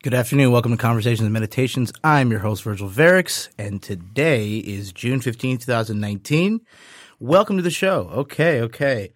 Good afternoon. Welcome to Conversations and Meditations. I'm your host, Virgil Varix, and today is June 15, 2019. Welcome to the show. Okay.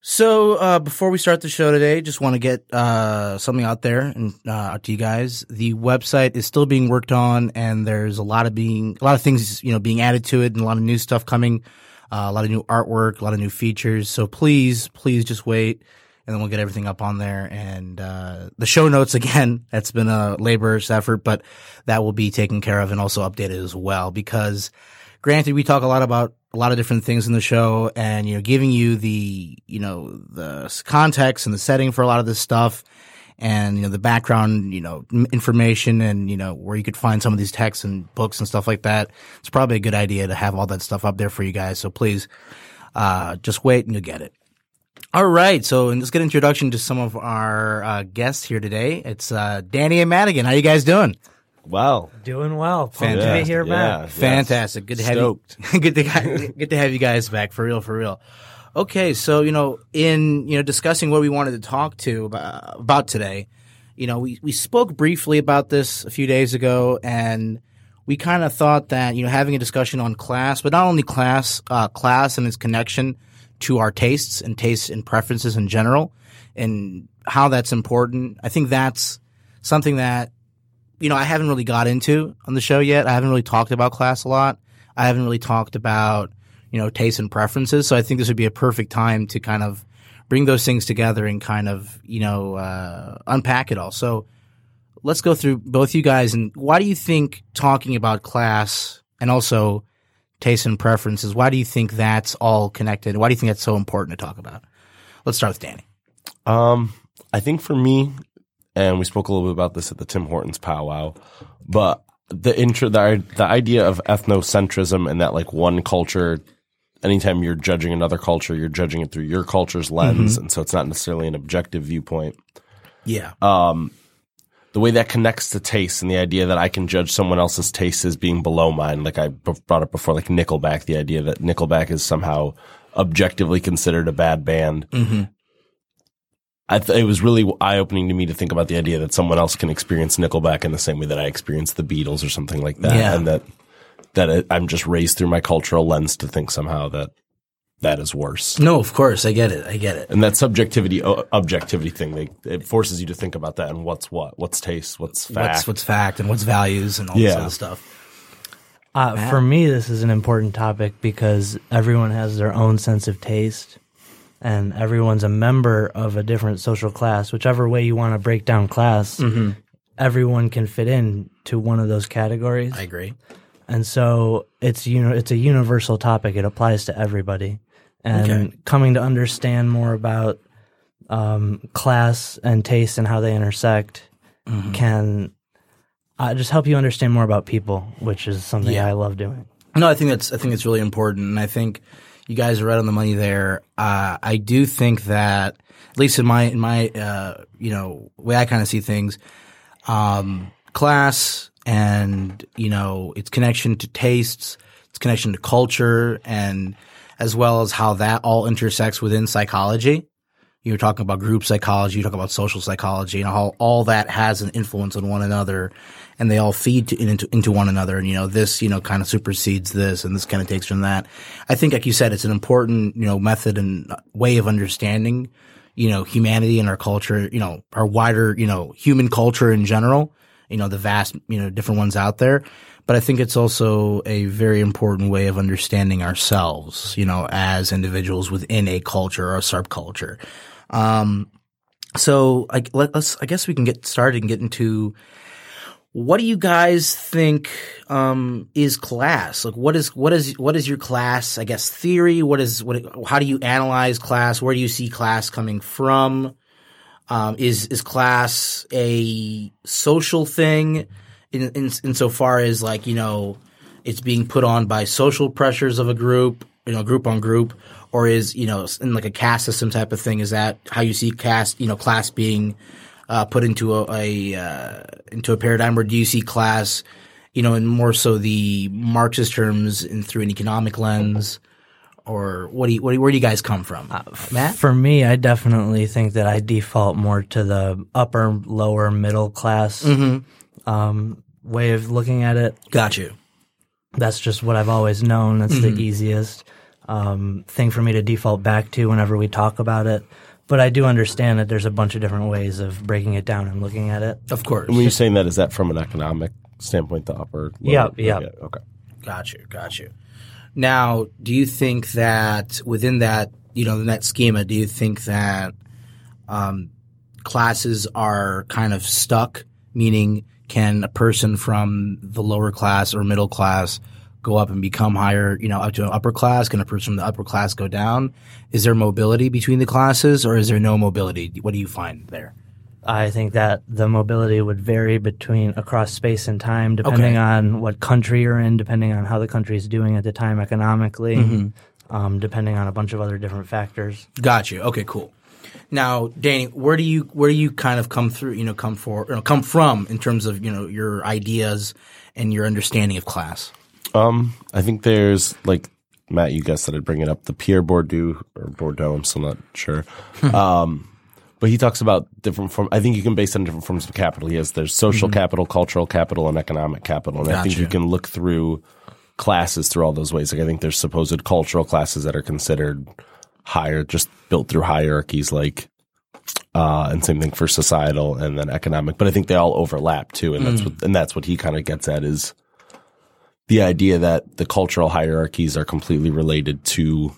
So before we start the show today, just want to get something out there and out to you guys. The website is still being worked on, and there's a lot of things being added to it, and a lot of new stuff coming, a lot of new artwork, a lot of new features. So please just wait. And then we'll get everything up on there. And the show notes, again, that's been a laborious effort, but that will be taken care of and also updated as well. Because granted, we talk a lot about a lot of different things in the show and, giving you the context and the setting for a lot of this stuff and, the background, information and, where you could find some of these texts and books and stuff like that. It's probably a good idea to have all that stuff up there for you guys. So please just wait and you'll get it. All right, so let's get an introduction to some of our guests here today. It's Danny and Madigan. How you guys doing? Wow. Doing well. Pumped to be here back. Fantastic. Good to have you. Good to have you guys back, for real. Okay, so, in discussing what we wanted to talk to about today, we spoke briefly about this a few days ago, and we kind of thought that, having a discussion on class, but not only class and its connection to our tastes and preferences in general and how that's important. I think that's something that, I haven't really got into on the show yet. I haven't really talked about class a lot. I haven't really talked about, tastes and preferences. So I think this would be a perfect time to kind of bring those things together and kind of, unpack it all. So let's go through both you guys. And why do you think talking about class and also tastes and preferences, why do you think that's all connected? Why do you think that's so important to talk about? Let's start with Danny. I think for me, and we spoke a little bit about this at the Tim Hortons powwow, but the idea of ethnocentrism and that one culture, anytime you're judging another culture, you're judging it through your culture's lens, and so it's not necessarily an objective viewpoint. Yeah. The way that connects to taste and the idea that I can judge someone else's taste as being below mine, like I brought up before, like Nickelback, the idea that Nickelback is somehow objectively considered a bad band. Mm-hmm. It was really eye-opening to me to think about the idea that someone else can experience Nickelback in the same way that I experienced the Beatles or something like that, and that I'm just raised through my cultural lens to think somehow that is worse. No, of course. I get it. And that subjectivity, objectivity thing, it forces you to think about that and what's what. What's taste, what's fact. What's fact and what's values and all this other stuff. For me, this is an important topic because everyone has their own sense of taste and everyone's a member of a different social class. Whichever way you want to break down class, everyone can fit in to one of those categories. I agree. And so it's a universal topic. It applies to everybody. And coming to understand more about class and taste and how they intersect can just help you understand more about people, which is something I love doing. No, I think it's really important, and I think you guys are right on the money there. I do think that, at least in my way I kind of see things, class and its connection to tastes, its connection to culture, and as well as how that all intersects within psychology, You're talking about group psychology, you talk about social psychology, and how all that has an influence on one another, and they all feed into one another. And, this, kind of supersedes this, and this kind of takes from that. I think, like you said, it's an important, method and way of understanding, humanity and our culture, our wider, human culture in general, the vast, different ones out there. But I think it's also a very important way of understanding ourselves, as individuals within a culture or a subculture. I guess we can get started and get into what do you guys think is class? Like, what is your class? I guess theory. How do you analyze class? Where do you see class coming from? Is class a social thing? Insofar as it's being put on by social pressures of a group, group on group, or is, in like a caste system type of thing, is that how you see caste, class being put into a paradigm, or do you see class, in more so the Marxist terms and through an economic lens? Or where do you guys come from, Matt? For me, I definitely think that I default more to the upper, lower, middle class way of looking at it. Got you. That's just what I've always known. That's the easiest thing for me to default back to whenever we talk about it. But I do understand that there's a bunch of different ways of breaking it down and looking at it. Of course. And when you're saying that, is that from an economic standpoint, the upper? Yeah, yeah. Okay. Got you. Now, do you think that within that, that schema, do you think that classes are kind of stuck, meaning – can a person from the lower class or middle class go up and become higher, up to an upper class? Can a person from the upper class go down? Is there mobility between the classes, or is there no mobility? What do you find there? I think that the mobility would vary across space and time, depending on what country you're in, depending on how the country is doing at the time economically, depending on a bunch of other different factors. Got you. Okay, cool. Now, Danny, where do you kind of come from in terms of your ideas and your understanding of class? I think there's, like Matt, you guessed that I'd bring it up, the Pierre Bourdieu or Bordeaux. I'm still not sure, but he talks about different forms. I think you can base it on different forms of capital. He has there's social capital, cultural capital, and economic capital, and I think you can look through classes through all those ways. Like I think there's supposed cultural classes that are considered higher, just built through hierarchies, and same thing for societal and then economic. But I think they all overlap too, and that's what he kind of gets at, is the idea that the cultural hierarchies are completely related to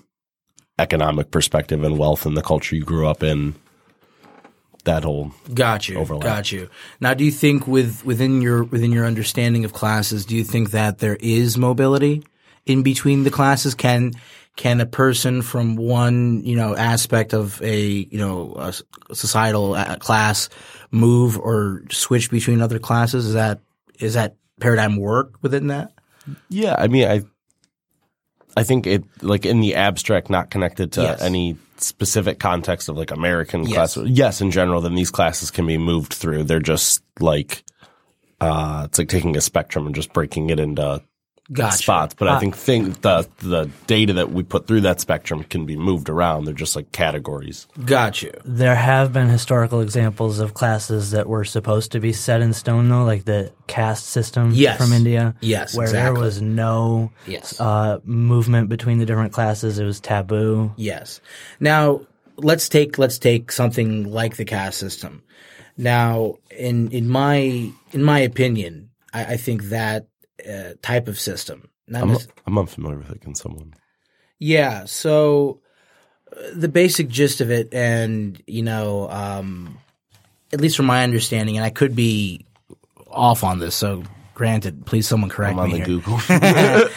economic perspective and wealth and the culture you grew up in. That whole overlap. Got you. Now, do you think within your understanding of classes, do you think that there is mobility in between the classes? Can a person from one, aspect of a societal class move or switch between other classes? Is that paradigm work within that? Yeah, I mean, I think it, like in the abstract, not connected to any specific context of like American class. Yes, in general, then these classes can be moved through. They're just like it's like taking a spectrum and just breaking it into spots, but I think the data that we put through that spectrum can be moved around. They're just like categories. Got you. There have been historical examples of classes that were supposed to be set in stone, though, like the caste system from India, where there was no movement between the different classes. It was taboo. Yes. Now let's take something like the caste system. Now, in my opinion, I think that type of system. I'm unfamiliar with it. Can someone? Yeah. So the basic gist of it, and at least from my understanding, and I could be off on this. So, granted, please someone correct me. I'm on the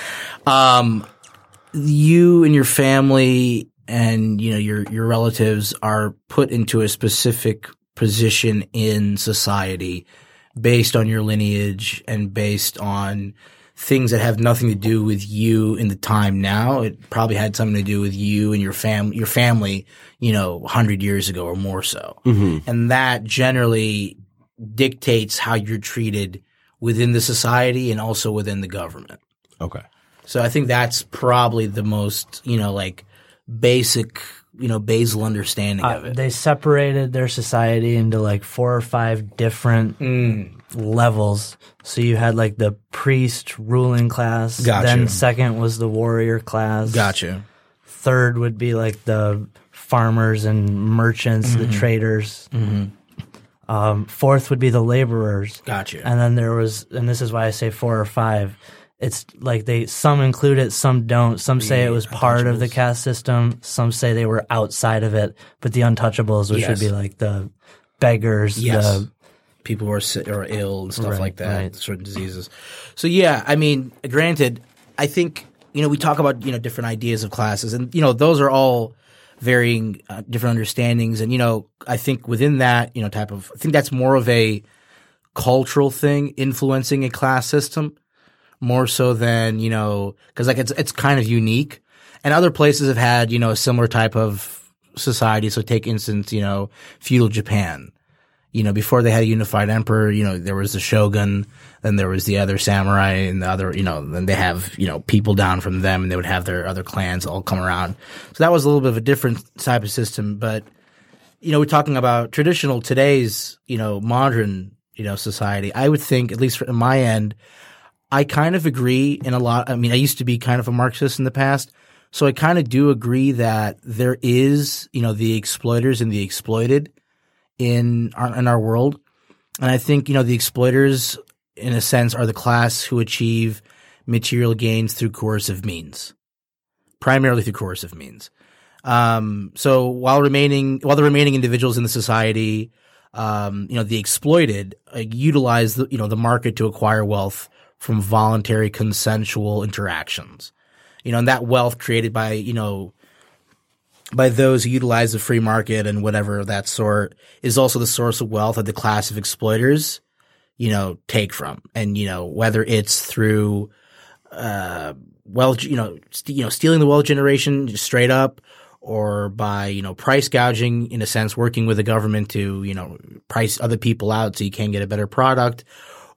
Google. You and your family, and your relatives are put into a specific position in society, based on your lineage and based on things that have nothing to do with you in the time now. It probably had something to do with you and your family, 100 years ago or more so. Mm-hmm. And that generally dictates how you're treated within the society and also within the government. Okay. So I think that's probably the most, basic, you know, basal understanding of it. They separated their society into like 4 or 5 different levels. So you had like the priest ruling class. Gotcha. Then second was the warrior class. Gotcha. Third would be like the farmers and merchants, the traders. Fourth would be the laborers. Gotcha. And then there was, and this is why I say 4 or 5. It's like they, some include it, some don't. Some say it was part of the caste system. Some say they were outside of it. But the untouchables, which would be like the beggars, the people who are sick or ill and stuff like that, certain diseases. So yeah, I mean, granted, I think, you know, we talk about, you know, different ideas of classes, and you know, those are all varying different understandings. And you know, I think within that, you know, type of, I think that's more of a cultural thing influencing a class system. More so than, you know, because like it's kind of unique, and other places have had, you know, a similar type of society. So take instance, you know, feudal Japan. You know, before they had a unified emperor, you know, there was the shogun, then there was the other samurai, and the other, you know, then they have, you know, people down from them, and they would have their other clans all come around. So that was a little bit of a different type of system. But you know, we're talking about traditional today's, you know, modern, you know, society. I would think, at least from my end, I kind of agree in a lot – I mean, I used to be kind of a Marxist in the past, so I kind of do agree that there is, you know, the exploiters and the exploited in our world. And I think, you know, the exploiters in a sense are the class who achieve material gains through coercive means, primarily through coercive means. So while the remaining individuals in the society, you know, the exploited utilize the, you know, the market to acquire wealth from voluntary consensual interactions, you know, and that wealth created by, you know, by those who utilize the free market and whatever of that sort is also the source of wealth that the class of exploiters, you know, take from. And, you know, whether it's through wealth, you know, stealing the wealth generation just straight up, or by, you know, price gouging, in a sense, working with the government to, you know, price other people out so you can get a better product.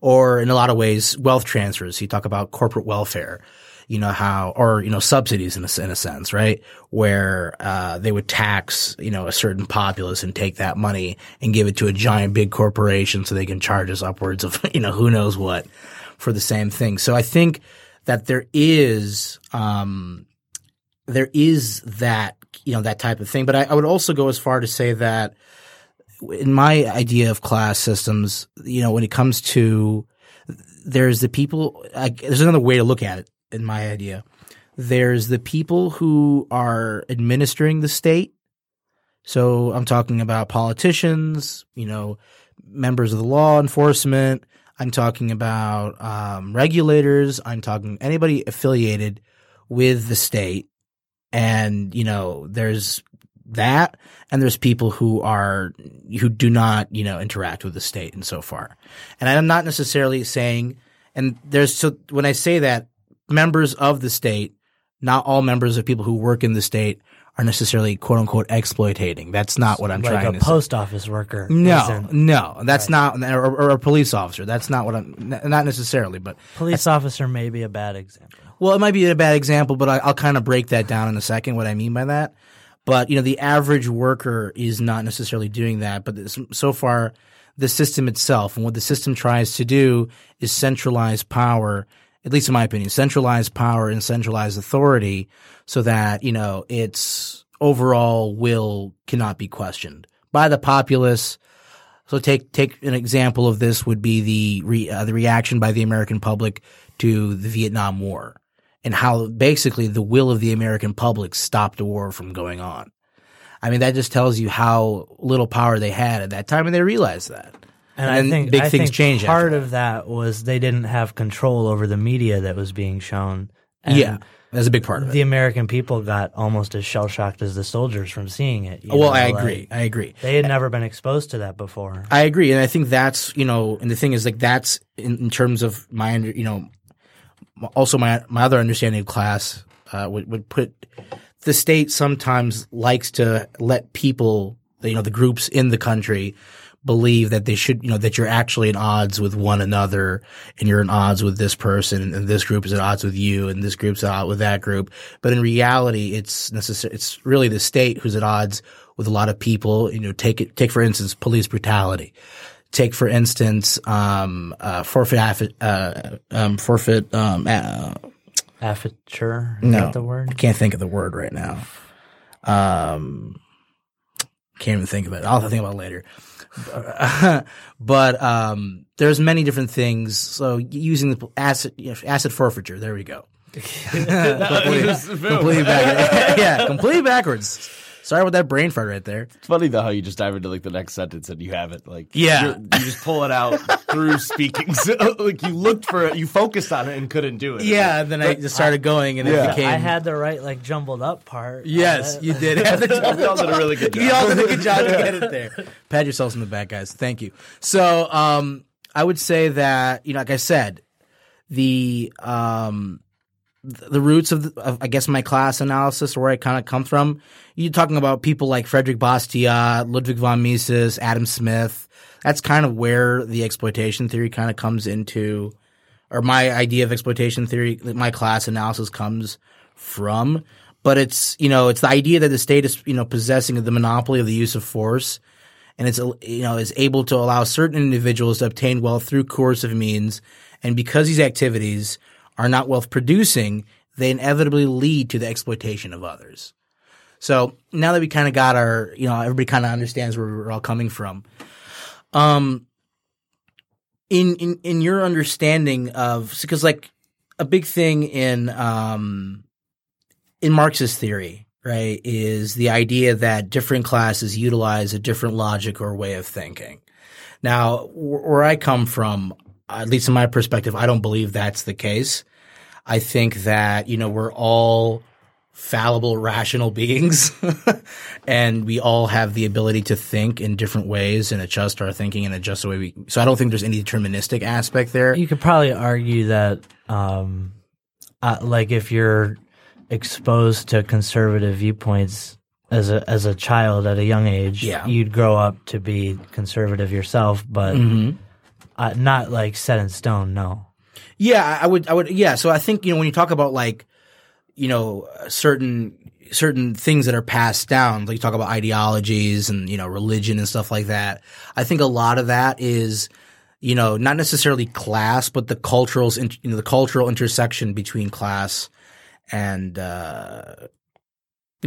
Or in a lot of ways, wealth transfers. You talk about corporate welfare, you know, how, or, you know, subsidies in a sense, right? Where they would tax, you know, a certain populace and take that money and give it to a giant big corporation so they can charge us upwards of, you know, who knows what for the same thing. So I think that there is that, you know, that type of thing. But I would also go as far to say that in my idea of class systems, you know, when it comes to – there's the people – there's another way to look at it in my idea. There's the people who are administering the state. So I'm talking about politicians, you know, members of the law enforcement. I'm talking about regulators. I'm talking anybody affiliated with the state. And, you know, there's – that, and there's people who do not, you know, interact with the state and so far. And I'm not necessarily saying, and there's, so when I say that, members of the state, not all members of people who work in the state are necessarily quote unquote exploitating. That's not what I'm like trying to say. Like a post office worker. No, that's right. Not, or a police officer. That's not what I'm, not necessarily, but. Police officer may be a bad example. Well, it might be a bad example, but I'll kind of break that down in a second, what I mean by that. But, you know, the average worker is not necessarily doing that. But so far, the system itself, and what the system tries to do is centralize power, at least in my opinion, centralize power and centralize authority so that, you know, its overall will cannot be questioned by the populace. So take an example of this would be the reaction by the American public to the Vietnam War. And how basically the will of the American public stopped the war from going on. I mean, that just tells you how little power they had at that time, and they realized that. And I think changed. Part of that was they didn't have control over the media that was being shown. And yeah, that's a big part of it. The American people got almost as shell-shocked as the soldiers from seeing it. Well, I agree. I agree. They had never been exposed to that before. I agree, and I think that's, you know, and the thing is, like, that's in terms of my, you know, also, my other understanding of class would put the state sometimes likes to let people, you know, the groups in the country believe that they should, you know, that you're actually at odds with one another, and you're at odds with this person, and this group is at odds with you, and this group's at odds with that group. But in reality, it's really the state who's at odds with a lot of people. You know, take for instance, police brutality. Take for instance, forfeiture. Is that the word? I can't think of the word right now. Can't even think of it. I'll think about it later. But there's many different things. So using the asset forfeiture. There we go. Completely backwards. Yeah, completely backwards. Sorry about that brain fart right there. It's funny though how you just dive into like the next sentence and you have it. Like you just pull it out through speaking. So, like you looked for it, you focused on it and couldn't do it. Yeah, and then I just started going and it became. I had the right like jumbled up part. Yes, you did. You all did a really good job. You all did a good job to get it there. Pat yourselves on the back, guys. Thank you. So I would say that, you know, like I said, the roots of I guess my class analysis, where I kind of come from, you're talking about people like Frederick Bastiat, Ludwig von Mises, Adam Smith. That's kind of where the exploitation theory kind of comes into, or my idea of exploitation theory, my class analysis comes from. But it's, you know, it's the idea that the state is, you know, possessing the monopoly of the use of force, and it's, you know, is able to allow certain individuals to obtain wealth through coercive means, and because these activities are not wealth-producing, they inevitably lead to the exploitation of others. So now that we kind of got our – you know, everybody kind of understands where we're all coming from. In your understanding of – because like a big thing in Marxist theory, right, is the idea that different classes utilize a different logic or way of thinking. Now, where I come from, at least in my perspective, I don't believe that's the case. I think that, you know, we're all fallible, rational beings and we all have the ability to think in different ways and adjust our thinking and adjust the way we – so I don't think there's any deterministic aspect there. You could probably argue that like if you're exposed to conservative viewpoints as a child at a young age, you'd grow up to be conservative yourself, but not like set in stone, no. Yeah, I would. Yeah, so I think, you know, when you talk about like, you know, certain things that are passed down, like you talk about ideologies and, you know, religion and stuff like that. I think a lot of that is, you know, not necessarily class, but the cultural intersection between class and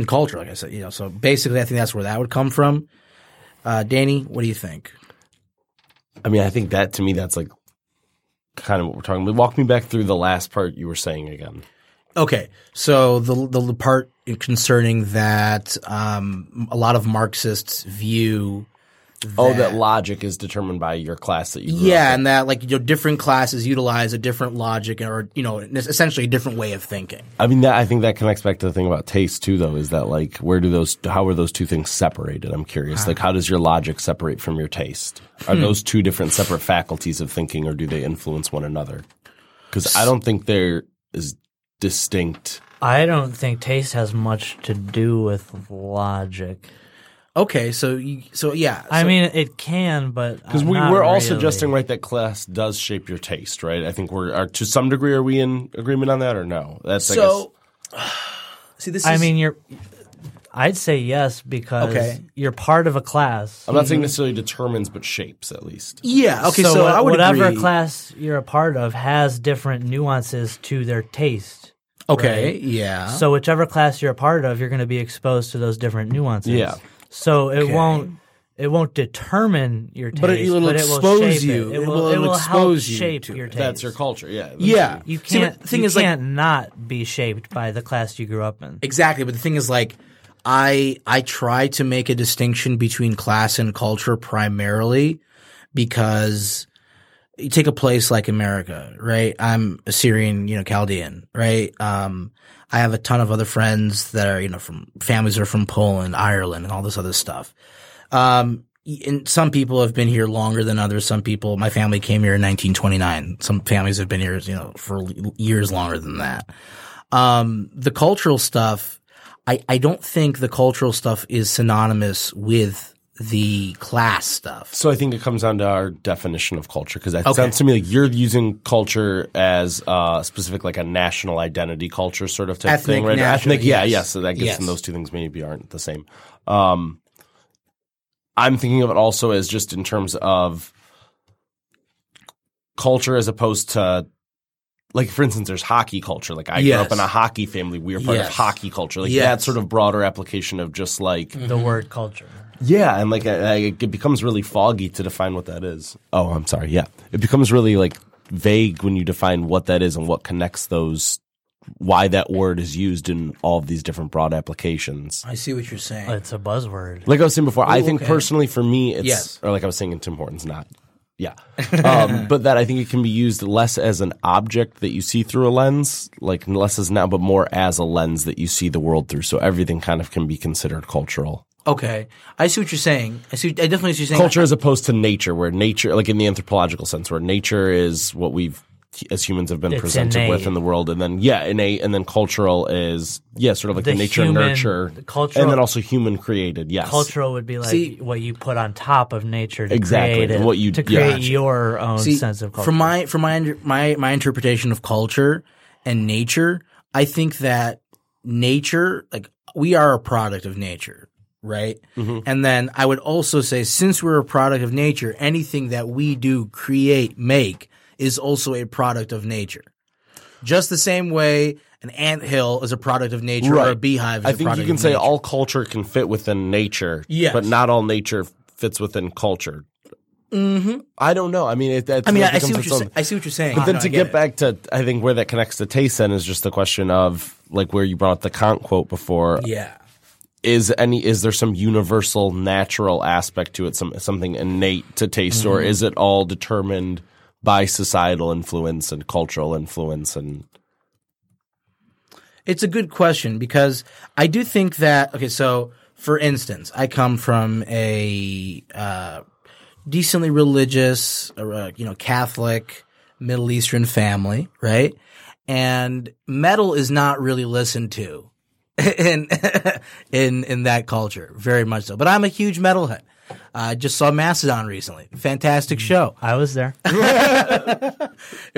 culture. Like I said, you know, so basically, I think that's where that would come from. Danny, what do you think? I mean, I think that, to me, that's like kind of what we're talking about. Walk me back through the last part you were saying again. Okay. So the part concerning that a lot of Marxists view that, that logic is determined by your class that you grew up in. And that like, you know, different classes utilize a different logic or, you know, essentially a different way of thinking. I mean, I think that connects back to the thing about taste too, though, is that like how are those two things separated? I'm curious. Like how does your logic separate from your taste? Are those two different separate faculties of thinking, or do they influence one another? Because I don't think they're as distinct. I don't think taste has much to do with logic. Okay, so. I mean, it can, but because we're all suggesting, right, that class does shape your taste, right? I think to some degree, are we in agreement on that or no? I'd say yes, because you're part of a class. I'm not saying necessarily determines, but shapes at least. Yeah. Okay. So I would agree. Class you're a part of has different nuances to their taste. Okay. Right? Yeah. So whichever class you're a part of, you're going to be exposed to those different nuances. Yeah. So it won't determine your taste, but it will expose you. It will help shape your taste. That's your culture, yeah. You can't not be shaped by the class you grew up in. Exactly, but the thing is like I try to make a distinction between class and culture primarily because you take a place like America, right? I'm Assyrian, you know, Chaldean, right? I have a ton of other friends that are, you know, from families are from Poland, Ireland, and all this other stuff. And some people have been here longer than others. Some people, my family came here in 1929. Some families have been here, you know, for years longer than that. The cultural stuff, I don't think the cultural stuff is synonymous with the class stuff. So I think it comes down to our definition of culture, because that sounds to me like you're using culture as specific, like a national identity culture sort of type thing, right? Ethnic, yes. So that gets in those two things maybe aren't the same. I'm thinking of it also as just in terms of culture as opposed to, like, for instance, there's hockey culture. Like, I grew up in a hockey family. We were part of hockey culture. Like, that sort of broader application of just, like – the word culture. Yeah, and, like, it becomes really foggy to define what that is. Oh, I'm sorry. Yeah. It becomes really, like, vague when you define what that is and what connects those – why that word is used in all of these different broad applications. I see what you're saying. It's a buzzword. Like I was saying before, I think personally for me it's – or like I was saying in Tim Hortons, not – yeah. But that I think it can be used less as an object that you see through a lens, like less as now, but more as a lens that you see the world through. So everything kind of can be considered cultural. Okay. I see what you're saying. I definitely see what you're saying. Culture as opposed to nature, where nature – like in the anthropological sense, where nature is what we've – as humans have been presented innate. With in the world. And then, innate. And then cultural is, sort of like the nature human, nurture. The cultural, and then also human created, Cultural would be like what you put on top of nature to create it, what you, to create your own sense of culture. From my interpretation of culture and nature, I think that nature – like we are a product of nature. Right? Mm-hmm. And then I would also say, since we're a product of nature, anything that we do, create, make is also a product of nature. Just the same way an anthill is a product of nature or a beehive is a product of nature. I think you can say all culture can fit within nature, but not all nature fits within culture. Mm-hmm. I don't know. I mean, I see what you're saying. I see what you're saying. But then to get back to, I think, where that connects to taste then is just the question of like where you brought up the Kant quote before. Yeah. Is there some universal natural aspect to it, something innate to taste, or is it all determined by societal influence and cultural influence? And it's a good question because I do think that – okay, so for instance, I come from a decently religious, Catholic Middle Eastern family, right? And metal is not really listened to. In that culture, very much so. But I'm a huge metalhead. I just saw Mastodon recently. Fantastic show. I was there. It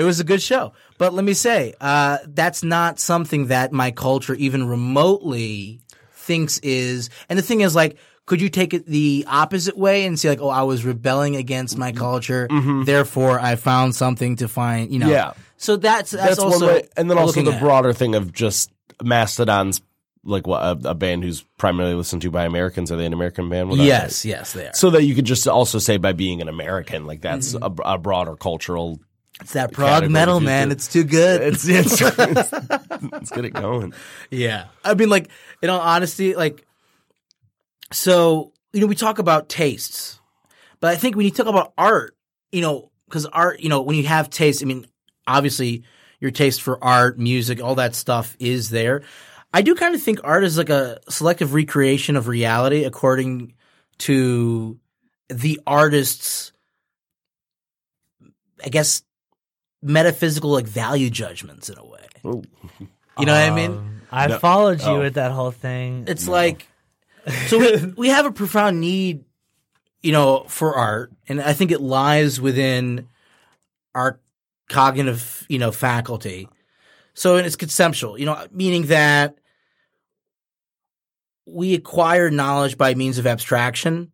was a good show. But let me say, that's not something that my culture even remotely thinks is. And the thing is, like, could you take it the opposite way and say, like, oh, I was rebelling against my culture, therefore I found something to find, Yeah. So that's also one way. And then also the broader thing of just Mastodon's. Like what a band who's primarily listened to by Americans. Are they an American band? Yes, they are. So that you could just also say by being an American, like that's a broader cultural. It's that prog metal, man. It's too good. Let's get it going. Yeah. I mean, like, in all honesty, like, so, we talk about tastes, but I think when you talk about art, because art, when you have taste, I mean, obviously your taste for art, music, all that stuff is there. I do kind of think art is like a selective recreation of reality according to the artist's, I guess, metaphysical like value judgments in a way. Ooh. You know what I mean? I followed you with that whole thing. It's like – so we have a profound need, for art, and I think it lies within our cognitive, faculty. So it's conceptual, meaning that we acquire knowledge by means of abstraction,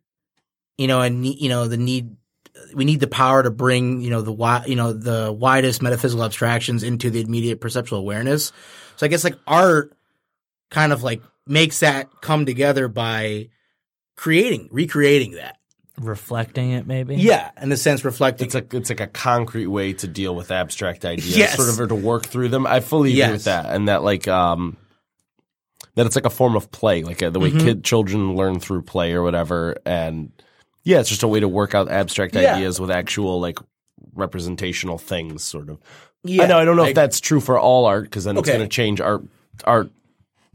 we need the power to bring, the widest metaphysical abstractions into the immediate perceptual awareness. So I guess like art kind of like makes that come together by recreating that. Reflecting it, maybe? Yeah, in a sense, reflecting. It's like a concrete way to deal with abstract ideas, sort of, or to work through them. I fully agree with that, and that like that it's like a form of play, like the way children learn through play or whatever. And it's just a way to work out abstract ideas with actual like representational things, sort of. Yeah, I don't know if that's true for all art, because then it's going to change art.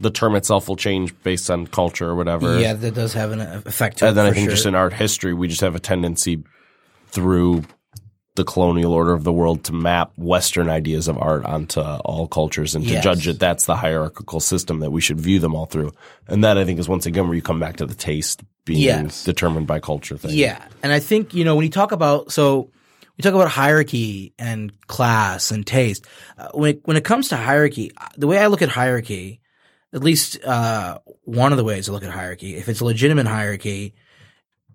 The term itself will change based on culture or whatever. Yeah, that does have an effect to it. And then I think just in art history, we just have a tendency through the colonial order of the world to map Western ideas of art onto all cultures and to judge it. That's the hierarchical system that we should view them all through. And that I think is once again where you come back to the taste being determined by culture thing. Yeah. And I think, you know, when you talk about – so we talk about hierarchy and class and taste. When it comes to hierarchy, the way I look at hierarchy, at least one of the ways I look at hierarchy, if it's a legitimate hierarchy,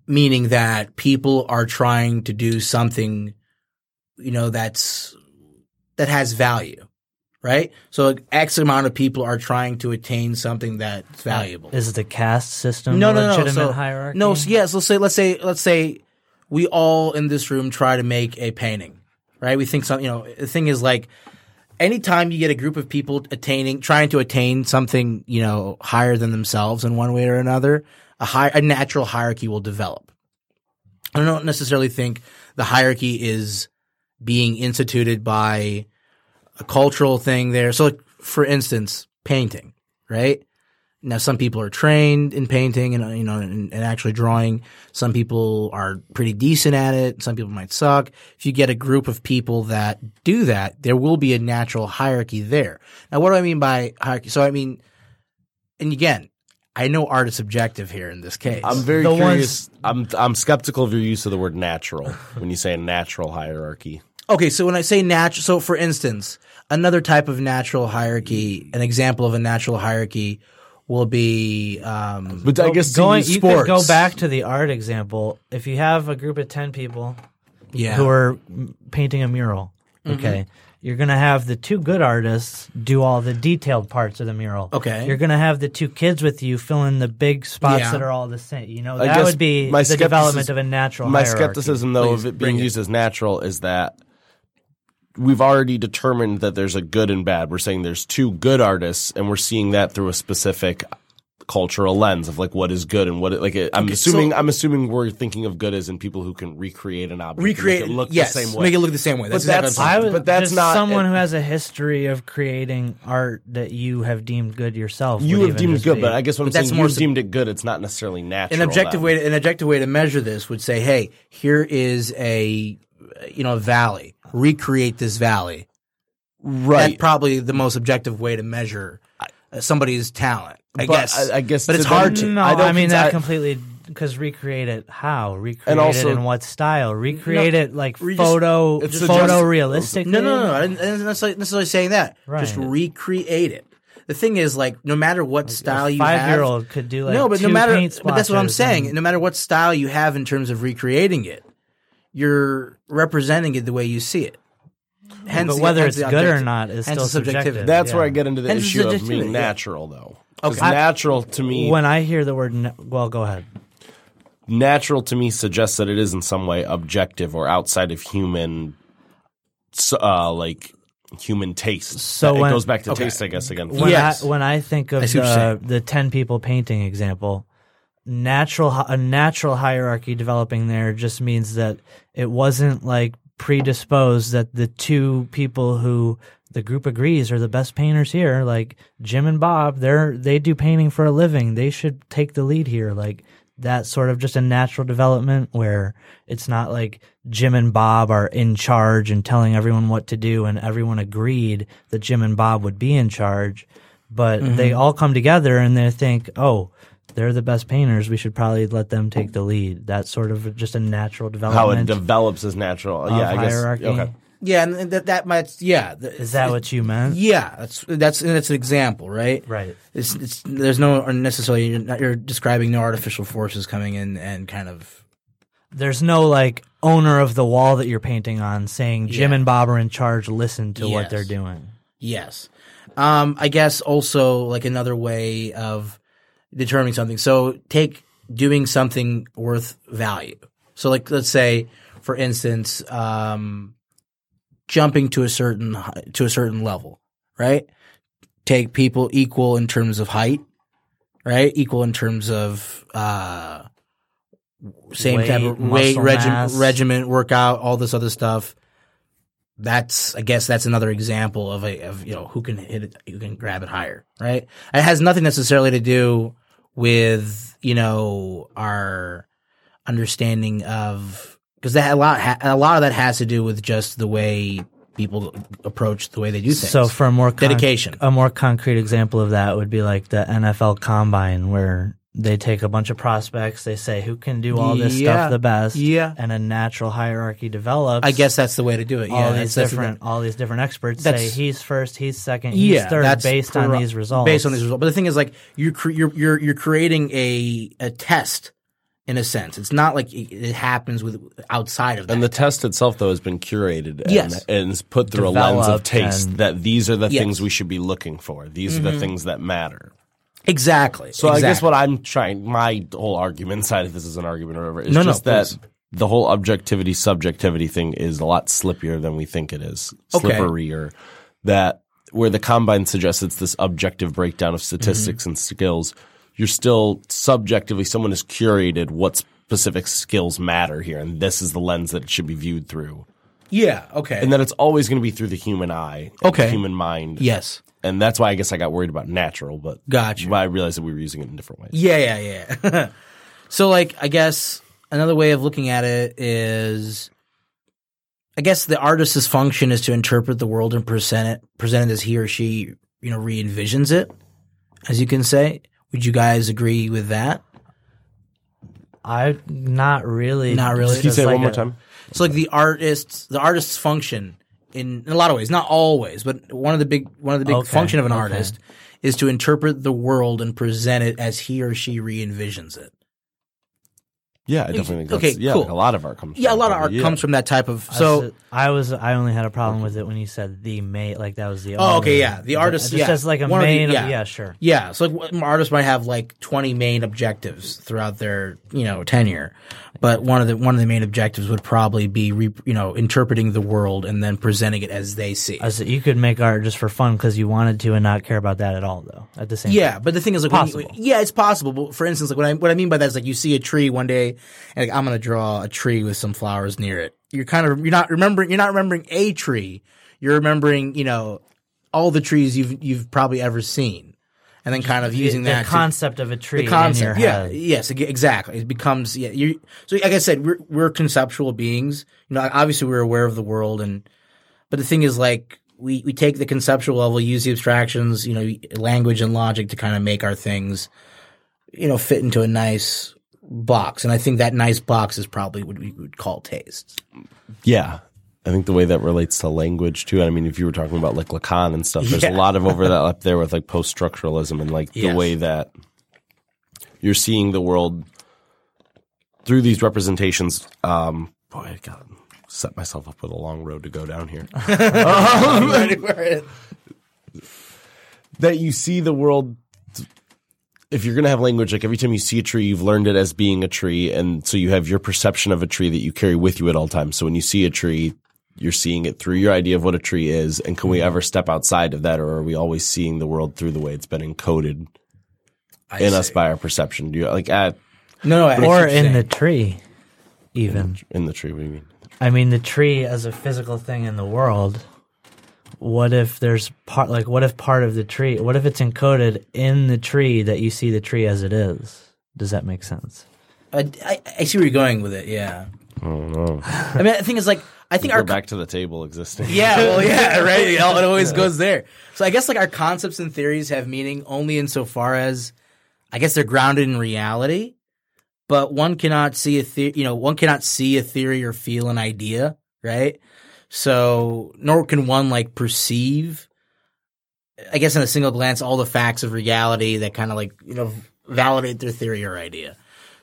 meaning that people are trying to do something, you know, that has value, right? So X amount of people are trying to attain something that's valuable. Is it the caste system? No, legitimate hierarchy? No, so yes. Let's say we all in this room try to make a painting, right? We think something, you know, the thing is like anytime you get a group of people trying to attain something, you know, higher than themselves in one way or another, a natural hierarchy will develop. I don't necessarily think the hierarchy is being instituted by a cultural thing there. So, like, for instance, painting, right? Now, some people are trained in painting and, you know, and actually drawing. Some people are pretty decent at it. Some people might suck. If you get a group of people that do that, there will be a natural hierarchy there. Now, what do I mean by hierarchy? So, I mean, and again, I know art is subjective here in this case. I'm very curious. I'm skeptical of your use of the word natural when you say natural hierarchy. Okay, so when I say natural – so for instance, another type of natural hierarchy, an example of a natural hierarchy will be but I guess you could go back to the art example. If you have a group of 10 people who are painting a mural, okay, you're going to have the two good artists do all the detailed parts of the mural. Okay. You're going to have the two kids with you fill in the big spots that are all the same. You know, that would be the development of a natural hierarchy. My skepticism, though, of it being used as natural is that we've already determined that there's a good and bad. We're saying there's two good artists, and we're seeing that through a specific cultural lens of like what is good and what it, like I'm assuming we're thinking of good as in people who can recreate an object, make it look the same way. That's not someone who has a history of creating art that you have deemed good yourself. You have deemed good, but I guess what I'm saying, you've deemed it good. It's not necessarily natural. An objective way to measure this would say, hey, here is a valley. Recreate this valley. Right. That's probably the most objective way to measure somebody's talent. I guess, but it's hard to. No, I mean that completely, because recreate it how? Recreate it in what style? Recreate it photorealistically? No. I didn't necessarily saying that. Right. Just recreate it. The thing is, like, no matter what style you have, 5-year-old could do like but that's what I'm saying. No matter what style you have in terms of recreating it, you're representing it the way you see it. Hence, but whether it's good or not is still subjective. That's where I get into the issue of being natural, though. Because natural to me – when I hear the word well, go ahead. Natural to me suggests that it is in some way objective or outside of human human taste. So it goes back to taste, I guess, again. When I think of the 10 people painting example, a natural hierarchy developing there just means that it wasn't like predisposed that the two people who – the group agrees are the best painters here. Like Jim and Bob, they do painting for a living. They should take the lead here. Like that's sort of just a natural development where it's not like Jim and Bob are in charge and telling everyone what to do, and everyone agreed that Jim and Bob would be in charge. But they all come together and they think, oh, they're the best painters. We should probably let them take the lead. That's sort of just a natural development. How it develops is natural. Yeah, I guess. Hierarchy. Okay. Yeah, and that might. Is that what you meant? Yeah, that's an example, right? Right. It's there's no unnecessarily. You're describing no artificial forces coming in and kind of. There's no like owner of the wall that you're painting on saying Jim and Bob are in charge. Listen to what they're doing. Yes, I guess also like another way of determining something. So take doing something worth value. So like let's say for instance. Jumping to a certain level, right? Take people equal in terms of height, right? Equal in terms of same weight, type of weight, regiment, workout, all this other stuff. I guess that's another example of you know who can hit it, who can grab it higher, right? It has nothing necessarily to do with you know our understanding of. Because a lot of that has to do with just the way people approach the way they do things. So for a more dedication, a more concrete example of that would be like the NFL Combine, where They take a bunch of prospects. They say, who can do all this stuff the best? Yeah. And a natural hierarchy develops. I guess that's the way to do it. All these different experts say he's first, he's second, he's third based on these results. Based on these results. But the thing is, like, you're creating a test in a sense. It's not like it happens with outside of that. And the test itself, though, has been curated and is put through a lens of taste that these are the things we should be looking for. These are the things that matter. Exactly. So I guess what I'm trying – my whole argument inside of this is an argument or whatever is that the whole objectivity-subjectivity thing is a lot slippier than we think it is. Slipperier. That where the combine suggests it's this objective breakdown of statistics and skills, you're still subjectively – someone has curated what specific skills matter here, and this is the lens that it should be viewed through. Yeah, okay. And that it's always going to be through the human eye and the human mind. Yes. And that's why I guess I got worried about natural, but I realized that we were using it in different ways. Yeah. So, like, I guess another way of looking at it is, I guess the artist's function is to interpret the world and present it as he or she, you know, re-envisions it, as you can say. Would you guys agree with that? Not really. Can you say it one more time? So, like, the artist's function. In a lot of ways, not always, but one of the big function of an artist is to interpret the world and present it as he or she re-envisions it. Yeah, I definitely think that's cool. Like a lot of art comes from comes from that type of I only had a problem with it when you said the main, like that was the only. Oh, okay, yeah. The artist just has like a main sure. Yeah, so like artists might have like 20 main objectives throughout their, you know, tenure. But one of the main objectives would probably be interpreting the world and then presenting it as they see. So you could make art just for fun because you wanted to and not care about that at all, though. At the same time. Yeah, but the thing is, like, possible. It's possible. But for instance, like what I mean by that is, like, you see a tree one day and, like, I'm gonna draw a tree with some flowers near it. You're not remembering a tree. You're remembering, you know, all the trees you've probably ever seen. And then kind of using the concept of a tree in your head. Yes, exactly. It becomes so like I said, we're conceptual beings. You know, obviously we're aware of the world, but the thing is, like, we take the conceptual level, use the abstractions, you know, language and logic to kind of make our things, you know, fit into a nice box. And I think that nice box is probably what we would call taste. Yeah. I think the way that relates to language too. I mean, if you were talking about like Lacan and stuff, there's a lot of overlap up there with like post-structuralism and like the way that you're seeing the world through these representations. Boy, I got set myself up with a long road to go down here. That you see the world. If you're going to have language, like every time you see a tree, you've learned it as being a tree, and so you have your perception of a tree that you carry with you at all times. So when you see a tree, you're seeing it through your idea of what a tree is, and can we ever step outside of that, or are we always seeing the world through the way it's been encoded us by our perception? Do you like the tree, even in the tree? What do you mean? I mean the tree as a physical thing in the world. What if there's part of the tree? What if it's encoded in the tree that you see the tree as it is? Does that make sense? I see where you're going with it. Yeah. I don't know. I mean, the thing is, like, I think back to the table existing. Yeah. Well, yeah. Right. It always goes there. So I guess, like, our concepts and theories have meaning only insofar as, I guess, they're grounded in reality. But one cannot see a theory or feel an idea, right? So nor can one, like, perceive, I guess, in a single glance, all the facts of reality that kind of, like, you know, validate their theory or idea.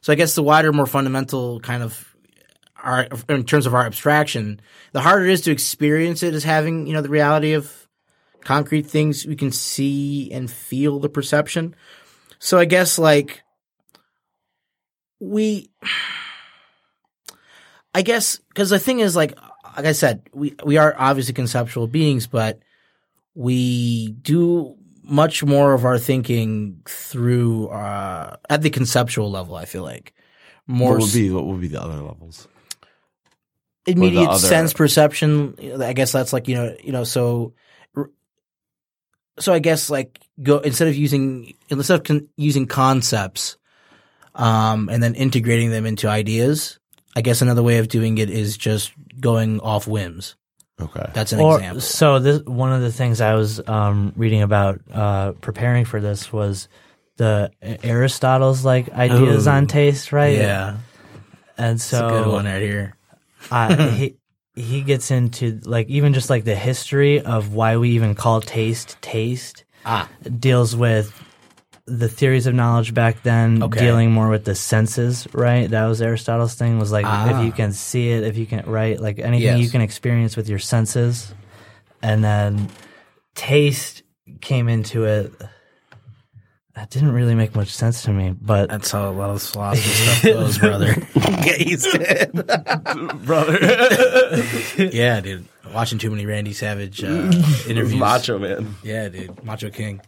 So I guess the wider, more fundamental kind of – in terms of our abstraction, the harder it is to experience it as having, you know, the reality of concrete things we can see and feel the perception. So I guess, like, because the thing is, like – like I said, we are obviously conceptual beings, but we do much more of our thinking through at the conceptual level, I feel like. What would be the other levels? Immediate sense perception. I guess that's like, you know, so I guess, like, instead of using concepts and then integrating them into ideas, I guess another way of doing it is just going off whims. Okay. That's an example. So one of the things I was reading about preparing for this was the Aristotle's like ideas on taste, right? Yeah. And so that's a good one right here. He gets into like even just like the history of why we even call taste taste. Deals with the theories of knowledge back then, dealing more with the senses, right? That was Aristotle's thing, was like if you can see it, if you can, right? Like anything you can experience with your senses. And then taste came into it. That didn't really make much sense to me, but that's how a lot of sloppy stuff goes, brother. Get used to it, brother. Yeah, dude. Watching too many Randy Savage interviews. Macho man. Yeah, dude. Macho King.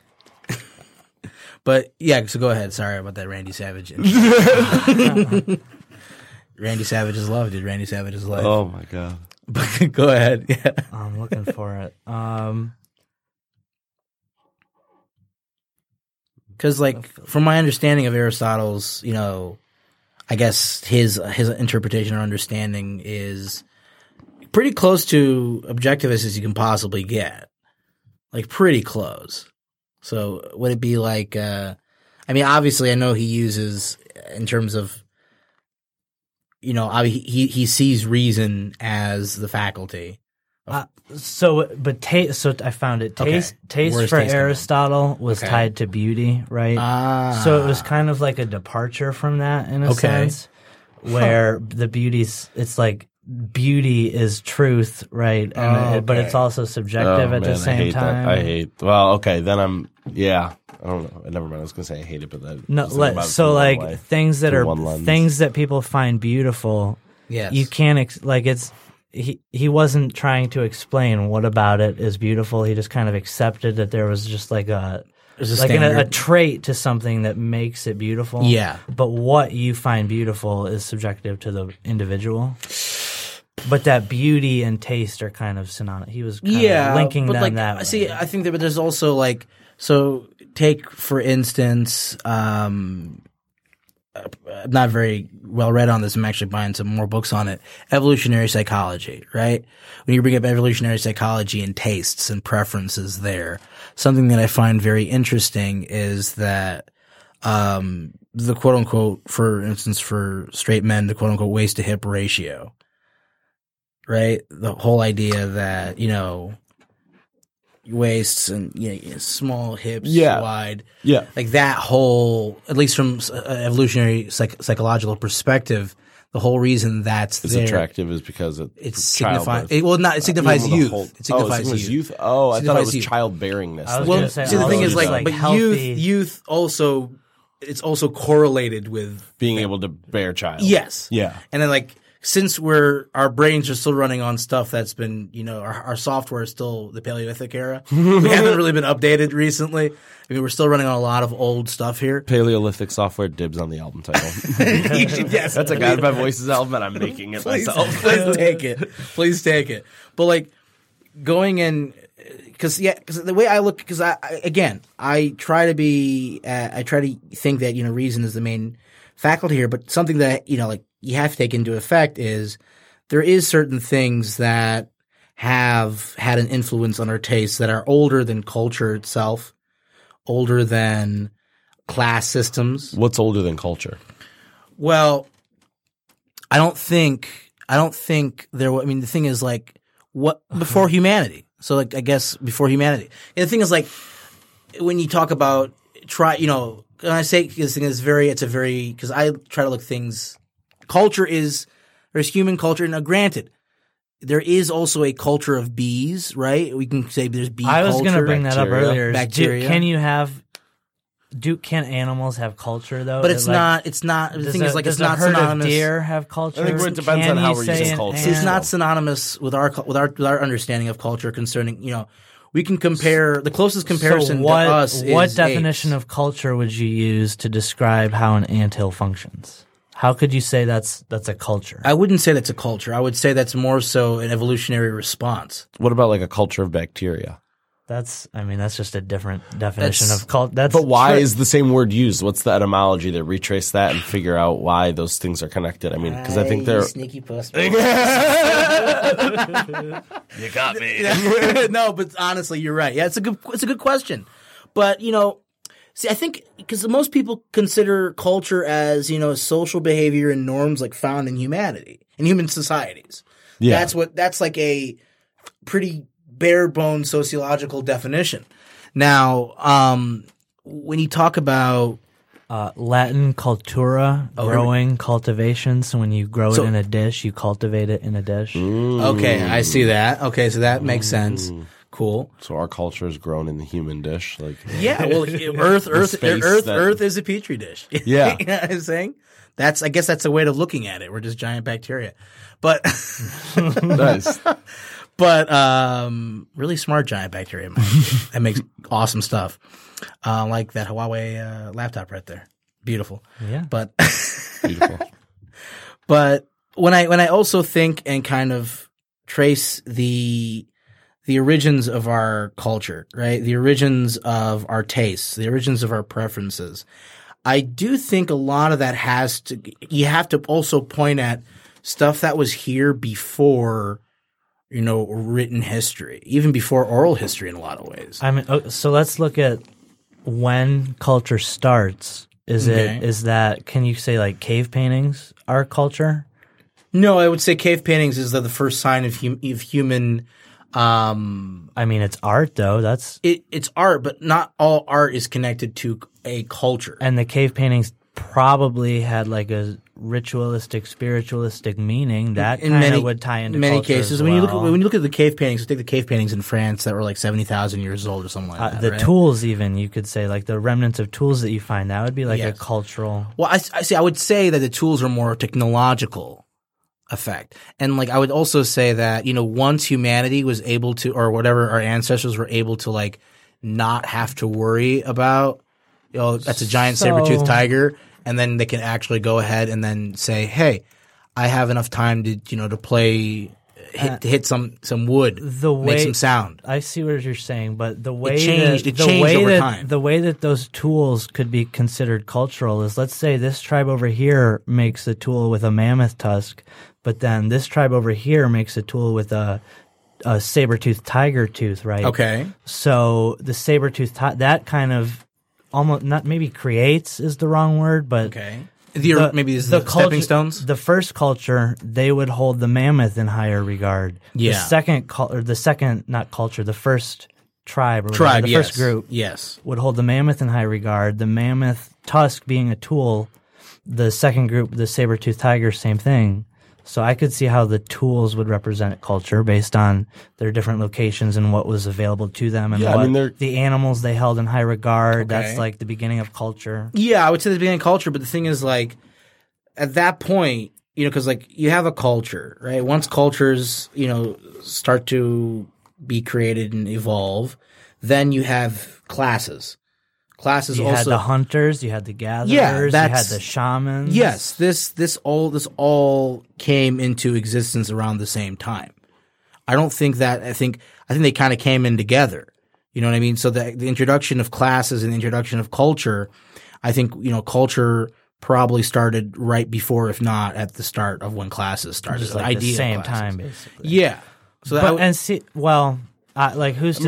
But yeah, so go ahead. Sorry about that, Randy Savage. Randy Savage is love, dude. Randy Savage is life. Oh my god. But go ahead. Yeah. I'm looking for it. Because, like, from my understanding of Aristotle's, you know, I guess his interpretation or understanding is pretty close to objectivist as you can possibly get. Like, pretty close. So would it be like I mean, obviously I know he uses in terms of, you know, he sees reason as the faculty. So I found it. Taste for Aristotle was tied to beauty, right? So it was kind of like a departure from that in a sense, where the beauty's, it's like beauty is truth, right? And but it's also subjective at the same time. I don't know. Never mind. I was gonna say I hate it, but that, no. So like things that are things that people find beautiful. Yes, you can't like it's. He wasn't trying to explain what about it is beautiful. He just kind of accepted that there was just like a trait to something that makes it beautiful. Yeah. But what you find beautiful is subjective to the individual. But that beauty and taste are kind of synonymous. He was kind of linking them like, that way. See, I think that there's also like – so take, for instance I'm not very well read on this. I'm actually buying some more books on it. Evolutionary psychology, right? When you bring up evolutionary psychology and tastes and preferences there, something that I find very interesting is that the quote-unquote, for instance, for straight men, the quote-unquote waist-to-hip ratio, right? The whole idea that, you know, waists and small hips, wide, like that whole, at least from evolutionary psychological perspective, the whole reason it's there, attractive is because it's signifies it signifies youth. It signifies youth. Oh, I thought it was childbearingness. Well, see, the thing is like but youth also, it's also correlated with being able to bear child. Yes. Yeah. And then like. Since our brains are still running on stuff that's been, you know, our software is still the Paleolithic era. We haven't really been updated recently. I mean, we're still running on a lot of old stuff here. Paleolithic software, dibs on the album title. Yes, that's a Guided by Voices album, and I'm making it myself. Please take it. Please take it. But like going in, because the way I look, because I try to think that, you know, reason is the main faculty here, but something that, you know, like. You have to take into effect is there is certain things that have had an influence on our tastes that are older than culture itself, older than class systems. What's older than culture? Well, I don't think there. I mean, the thing is like what before humanity. So like I guess before humanity. And the thing is like when you talk about because I try to look things. Culture is – there's human culture. Now, granted, there is also a culture of bees, right? We can say there's bee culture. I was going to bring that up earlier. Bacteria. Can animals have culture though? But it's not. The thing is, like, it's not synonymous. Does a herd of deer have culture? I think it depends on how we're using culture. It's not synonymous with our understanding of culture concerning, you know, we can compare – the closest comparison to us is what definition of culture would you use to describe how an anthill functions? How could you say that's a culture? I wouldn't say that's a culture. I would say that's more so an evolutionary response. What about like a culture of bacteria? That's just a different definition of culture. But why is the same word used? What's the etymology to retrace that and figure out why those things are connected? I mean, because I think they're sneaky puss. You got me. No, but honestly, you're right. Yeah, it's a good question. But you know, See, I think because most people consider culture as, you know, social behavior and norms like found in humanity and human societies. Yeah. That's like a pretty bare bones sociological definition. Now, when you talk about Latin cultura, growing, cultivation. So when you grow it in a dish, you cultivate it in a dish. Mm. Okay, I see that. Okay, so that makes sense. Cool. So our culture is grown in the human dish, like Earth is a petri dish. Yeah, you know what I'm saying? I guess that's a way of looking at it. We're just giant bacteria, but nice. But really smart giant bacteria. That makes awesome stuff, like that Huawei laptop right there. Beautiful. Yeah. But beautiful. But when I also think and kind of trace the origins of our culture, right? The origins of our tastes, the origins of our preferences. I do think a lot of that you have to also point at stuff that was here before, you know, written history, even before oral history in a lot of ways. I mean, so let's look at when culture starts. Can you say like cave paintings are culture? No, I would say cave paintings is the first sign of human. I mean, it's art, though. It's art, but not all art is connected to a culture. And the cave paintings probably had like a ritualistic, spiritualistic meaning that kind of would tie into many cases. When you look at the cave paintings, take the cave paintings in France that were like 70,000 years old or something like that. The right? tools, even you could say, like the remnants of tools that you find, that would be like a cultural. Well, I see. I would say that the tools are more technological effect. And like I would also say that, you know, once humanity was able to, or whatever our ancestors were able to, like not have to worry about, you know, that's a giant saber-toothed tiger, and then they can actually go ahead and then say, hey, I have enough time to, you know, to play hit some wood, make some sound. I see what you're saying, but the way it changed over time. The way that those tools could be considered cultural is, let's say this tribe over here makes a tool with a mammoth tusk, but then this tribe over here makes a tool with a saber-toothed tiger tooth, right? Okay. So the saber-toothed that kind of almost not maybe creates is the wrong word, but okay. The stepping stones? The first culture, they would hold the mammoth in higher regard. Yeah. The first group would hold the mammoth in high regard. The mammoth tusk being a tool, the second group, the saber-toothed tiger, same thing. So I could see how the tools would represent culture based on their different locations and what was available to them and the animals they held in high regard. Okay. That's like the beginning of culture. Yeah, I would say the beginning of culture, but the thing is, like, at that point, you know, because, like, you have a culture, right? Once cultures, you know, start to be created and evolve, then you have classes. You had the hunters, you had the gatherers, you had the shamans. Yes, this all came into existence around the same time. I think they kind of came in together. You know what I mean? So the introduction of classes and the introduction of culture, I think, you know, culture probably started right before, if not at the start of when classes started. Just like the same time, basically. Yeah. Who's to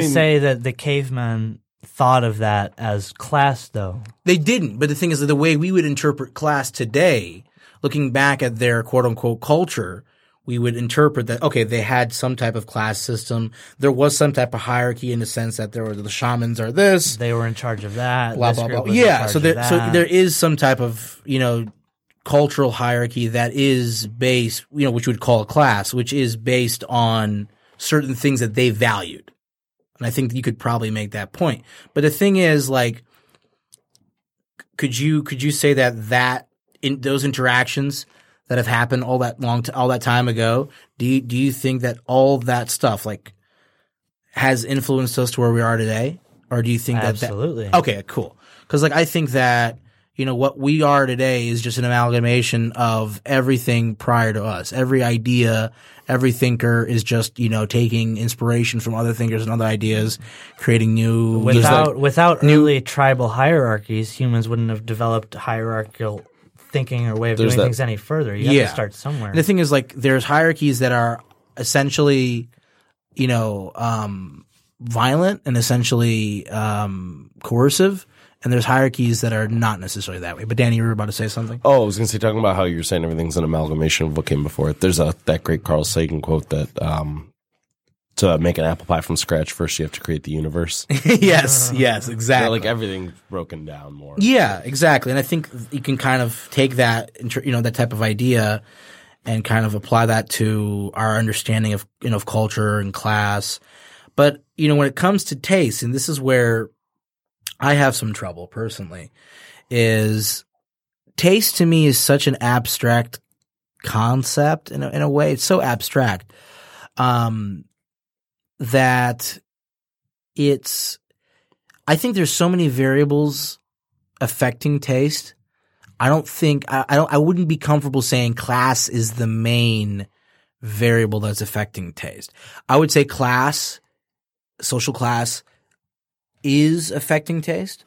say that the cavemen thought of that as class, though? They didn't. But the thing is that the way we would interpret class today, looking back at their quote-unquote culture, we would interpret that, okay, they had some type of class system. There was some type of hierarchy in the sense that there were the shamans are this. They were in charge of that. Blah, blah, blah. Yeah, so there is some type of, you know, cultural hierarchy that is based, you know, which we would call a class, which is based on certain things that they valued. And I think you could probably make that point. But the thing is, like, could you say that those interactions that have happened all that time ago, do you think that all that stuff, like, has influenced us to where we are today? Or do you think Absolutely. Okay, cool. Because, like, I think that, you know, what we are today is just an amalgamation of everything prior to us. Every idea, every thinker is just, you know, taking inspiration from other thinkers and other ideas, creating new. Without early tribal hierarchies, humans wouldn't have developed hierarchical thinking or way of doing things any further. You have to start somewhere. And the thing is, like, there's hierarchies that are essentially, you know, violent and essentially coercive. And there's hierarchies that are not necessarily that way. But Danny, you were about to say something? Oh, I was going to say, talking about how you're saying everything's an amalgamation of what came before it. There's that great Carl Sagan quote that to make an apple pie from scratch, first you have to create the universe. yes, exactly. So, like, everything's broken down more. Yeah, exactly. And I think you can kind of take that, you know, that type of idea and kind of apply that to our understanding of, you know, of culture and class. But, you know, when it comes to taste, and this is where I have some trouble personally, is taste to me is such an abstract concept in a way. It's so abstract that it's – I think there's so many variables affecting taste. I don't think – I wouldn't be comfortable saying class is the main variable that's affecting taste. I would say class, social class, is affecting taste,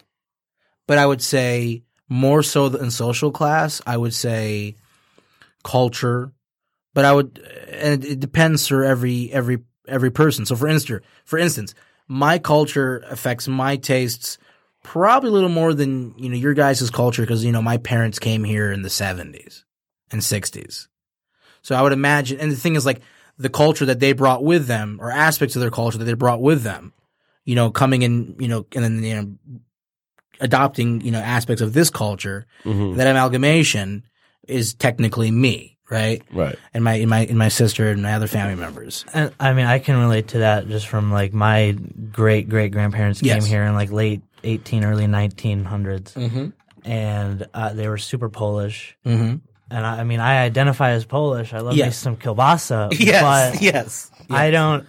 but I would say more so than social class. I would say culture, but I would, and it depends for every person. So for instance, my culture affects my tastes probably a little more than, you know, your guys' culture, because, you know, my parents came here in the 70s and 60s. So I would imagine, and the thing is, like, the culture that they brought with them, or aspects of their culture that they brought with them, you know, coming in, you know, and then, you know, adopting, you know, aspects of this culture, mm-hmm. that amalgamation is technically me, right? Right. And my sister and my other family members. And, I mean, I can relate to that just from, like, my great-great-grandparents yes. came here in, like, late 18, early 1900s. Mm-hmm. And they were super Polish. Mm-hmm. And I mean, I identify as Polish. I love yes. me some kielbasa. Yes, but yes. I don't.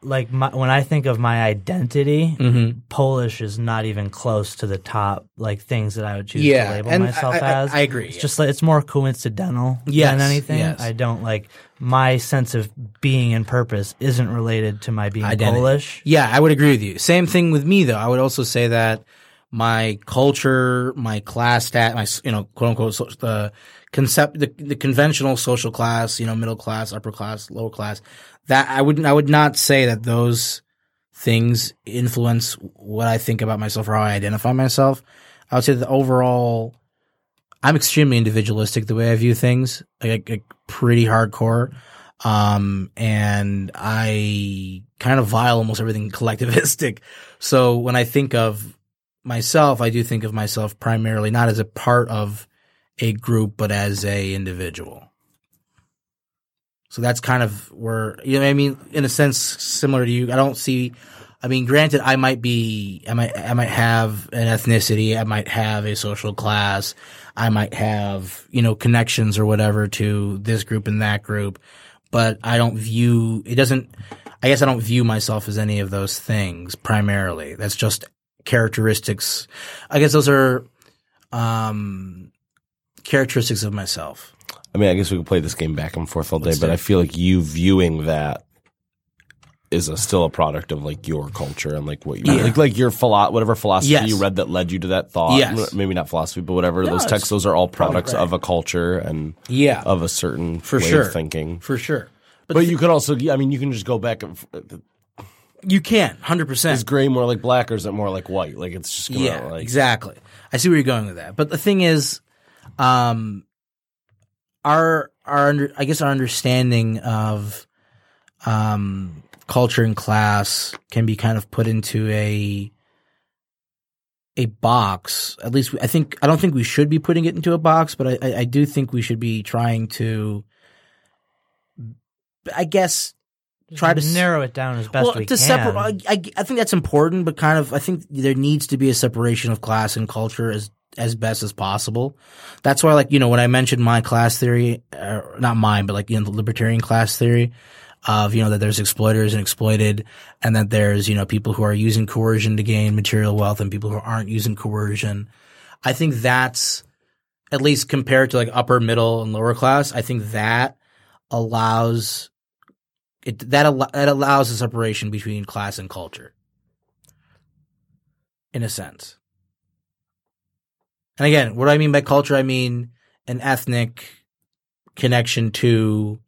Like, when I think of my identity, mm-hmm. Polish is not even close to the top, like, things that I would choose to label myself as. I agree. It's just, like, it's more coincidental than anything. Yes. I don't, like, my sense of being and purpose isn't related to my being identity. Polish. Yeah, I would agree with you. Same thing with me, though. I would also say that my culture, my class stat, my, you know, quote unquote, the conventional social class, you know, middle class, upper class, lower class, that I would not say that those things influence what I think about myself or how I identify myself. I would say that overall, I'm extremely individualistic the way I view things, like pretty hardcore, and I kind of vile almost everything collectivistic. So when I think of myself, I do think of myself primarily not as a part of a group, but as a individual. So that's kind of where, you know what I mean, in a sense, similar to you. I don't see, I mean, granted, I might have an ethnicity, I might have a social class, I might have, you know, connections or whatever to this group and that group, but I guess I don't view myself as any of those things primarily. That's just characteristics. I guess those are, characteristics of myself. I mean, I guess we could play this game back and forth all day, but I feel like you viewing that is still a product of, like, your culture and, like, what you like your whatever philosophy yes. you read that led you to that thought. Yes. Maybe not philosophy, but whatever those texts, those are all products of a culture and of a certain way of thinking. For sure. But you could also, I mean, you can just go back and you can 100%. Is gray more like black, or is it more like white? Like, it's just gonna exactly. I see where you're going with that, but the thing is. Our understanding of culture and class can be kind of put into a box. At least I don't think we should be putting it into a box, but I do think we should be trying to, I guess, try to narrow it down as best we can. I think that's important, but kind of I think there needs to be a separation of class and culture as best as possible. That's why, like, you know, when I mentioned my class theory, not mine, but, like, you know, the libertarian class theory of, you know, that there's exploiters and exploited, and that there's, you know, people who are using coercion to gain material wealth and people who aren't using coercion. I think that's, at least compared to, like, upper, middle, and lower class, I think that allows it, that allows a separation between class and culture, in a sense. And again, what do I mean by culture? I mean an ethnic connection to,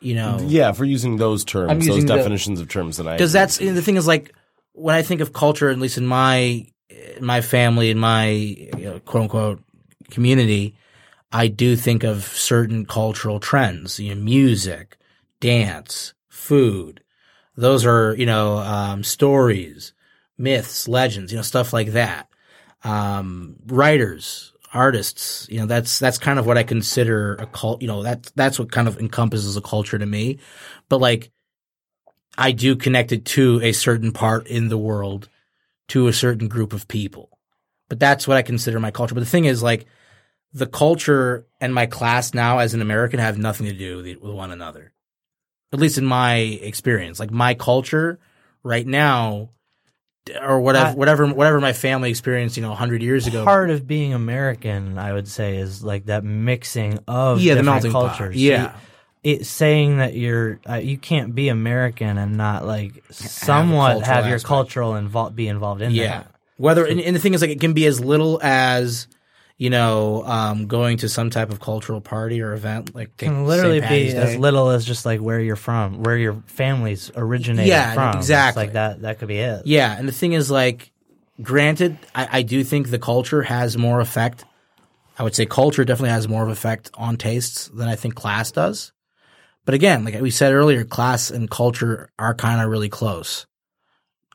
you know. Yeah, if we're using those terms, those definitions of terms that I. Because that's – the thing is, like, when I think of culture, at least in my my family and my quote unquote community, I do think of certain cultural trends, music, dance, food. Those are, stories, myths, legends, stuff like that. Writers, artists, that's kind of what I consider a cult, that's what kind of encompasses a culture to me. But I do connect it to a certain part in the world, to a certain group of people. But that's what I consider my culture. But the thing is, the culture and my class now as an American have nothing to do with one another, at least in my experience. My culture right now, or whatever my family experienced, 100 years ago. Part of being American, I would say, is that mixing of different cultures. Yeah. It's saying that you're you can't be American and not somewhat have your cultural be involved in that. Whether and the thing is it can be as little as going to some type of cultural party or event, can literally be as little as just where you're from, where your family's originated from. Yeah, exactly. That could be it. Yeah, and the thing is, granted, I do think the culture has more effect. I would say culture definitely has more of an effect on tastes than I think class does. But again, like we said earlier, class and culture are kind of really close.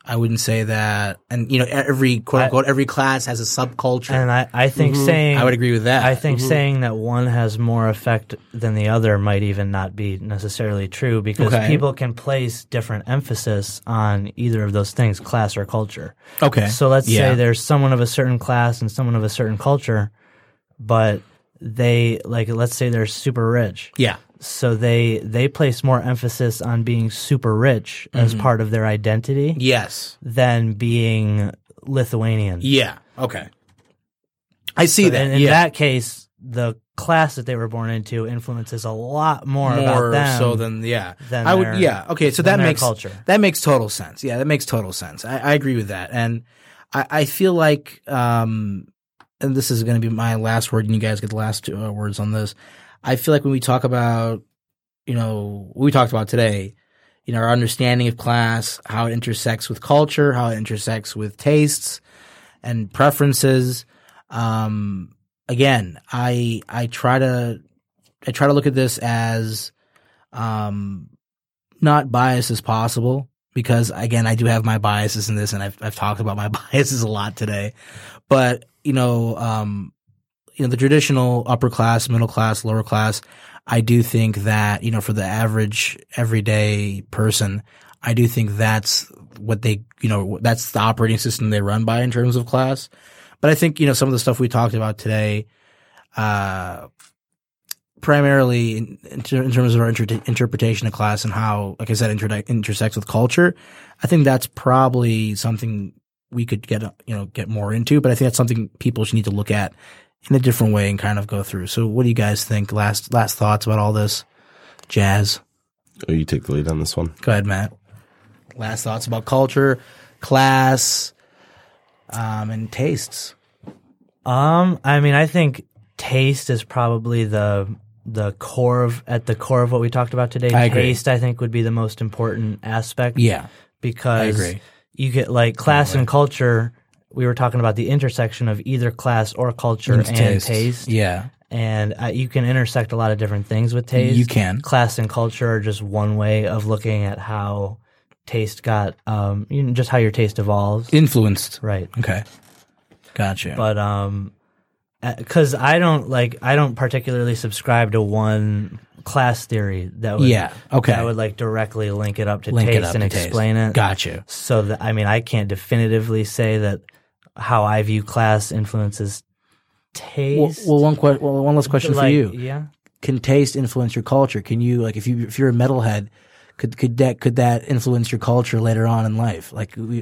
I wouldn't say that, and every quote unquote every class has a subculture, and I think saying I would agree with that. I think saying that one has more effect than the other might even not be necessarily true, because people can place different emphasis on either of those things, class or culture. Okay, so let's say there's someone of a certain class and someone of a certain culture, but they let's say they're super rich. Yeah. So they place more emphasis on being super rich as part of their identity, than being Lithuanian. Yeah. Okay. I see that. And in that case, the class that they were born into influences a lot more about them. More so than than I would. Okay. So that makes culture. That makes total sense. Yeah. That makes total sense. I agree with that, and I feel and this is going to be my last word, and you guys get the last two words on this. I feel when we talk about, what we talked about today, our understanding of class, how it intersects with culture, how it intersects with tastes and preferences. Again, I try to look at this as not biased as possible, because again, I do have my biases in this, and I've talked about my biases a lot today, but the traditional upper class, middle class, lower class, I do think that, for the average everyday person, I do think that's what they, that's the operating system they run by in terms of class. But I think, some of the stuff we talked about today, primarily in terms of our interpretation of class and how, like I said, intersects with culture, I think that's probably something we could get more into. But I think that's something people should need to look at in a different way and kind of go through. So what do you guys think? Last thoughts about all this jazz? Oh, you take the lead on this one. Go ahead, Matt. Last thoughts about culture, class, and tastes. I mean, I think taste is probably the core of what we talked about today. Taste, I think, would be the most important aspect. Yeah. Because I agree. You get class and culture. We were talking about the intersection of either class or culture and taste. Yeah. And you can intersect a lot of different things with taste. You can. Class and culture are just one way of looking at how taste got just how your taste evolves. Influenced. Right. Okay. Gotcha. But because I don't particularly subscribe to one class theory that would that would directly link it up to taste and explain it. Gotcha. So that, I mean, I can't definitively say that how I view class influences taste. Well, one last question for you. Yeah. Can taste influence your culture? Can you if you're a metalhead, could that influence your culture later on in life?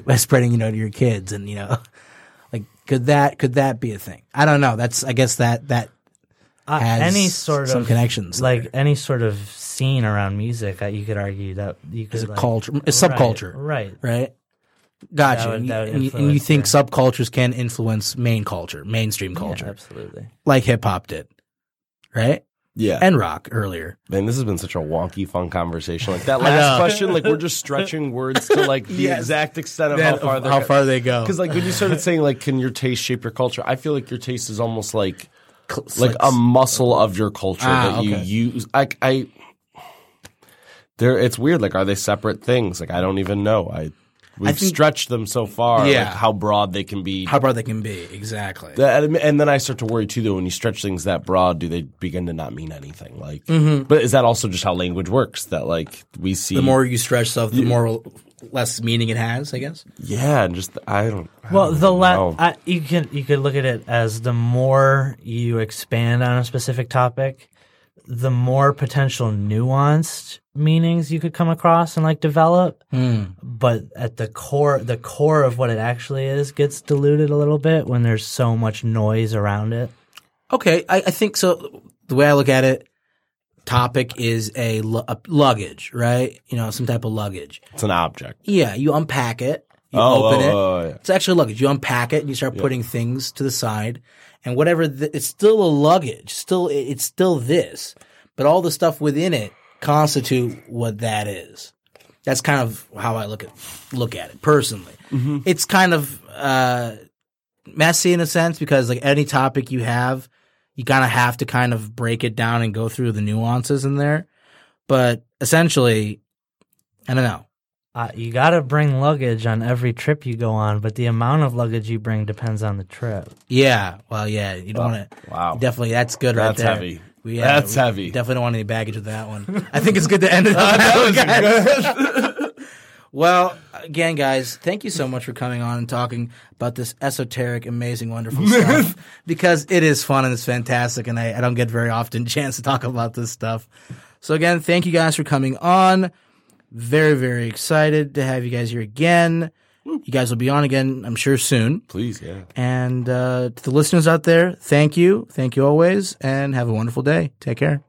By spreading to your kids and could that be a thing? I don't know. That's I guess that has any sort some of connections any sort of scene around music. You could argue that you could a culture, a subculture, right? Gotcha. And you think subcultures can influence mainstream culture, yeah, absolutely, like hip hop did, right? Yeah. And rock earlier. Man, this has been such a wonky, fun conversation. Like that last question, like we're just stretching words to like the exact extent of how far they go. Because like when you started saying like, can your taste shape your culture? I feel like your taste is almost like a muscle of your culture you use. It's weird. Like, are they separate things? Like, I don't even know. We've stretched them so far, like how broad they can be. How broad they can be, exactly. And then I start to worry, too, though, when you stretch things that broad, do they begin to not mean anything? Like, but is that also just how language works? That, like, we see – the more you stretch stuff, the more less meaning it has, I guess? Yeah, and just – you could look at it as the more you expand on a specific topic, the more potential nuanced meanings you could come across and like develop, but at the core of what it actually is gets diluted a little bit when there's so much noise around it. Okay, I think so. The way I look at it, topic is a luggage, right? You know, some type of luggage. It's an object. Yeah, you unpack it, you open it. Yeah. It's actually luggage. You unpack it and you start putting things to the side. And whatever it's still a luggage. It's still this, but all the stuff within it constitute what that is. That's kind of how I look at it personally. Mm-hmm. It's kind of messy in a sense because like any topic you have, you kind of have to kind of break it down and go through the nuances in there. But essentially, I don't know. You got to bring luggage on every trip you go on, but the amount of luggage you bring depends on the trip. Yeah. Well, yeah. You don't want to. Wow. Definitely. That's good right there. That's heavy. That's heavy. Definitely don't want any baggage with that one. I think it's good to end it on that one, guys. Well, again, guys, thank you so much for coming on and talking about this esoteric, amazing, wonderful stuff because it is fun and it's fantastic, and I don't get very often chance to talk about this stuff. So, again, thank you guys for coming on. Very, very excited to have you guys here again. You guys will be on again, I'm sure, soon. Please, yeah. And to the listeners out there, thank you. Thank you always, and have a wonderful day. Take care.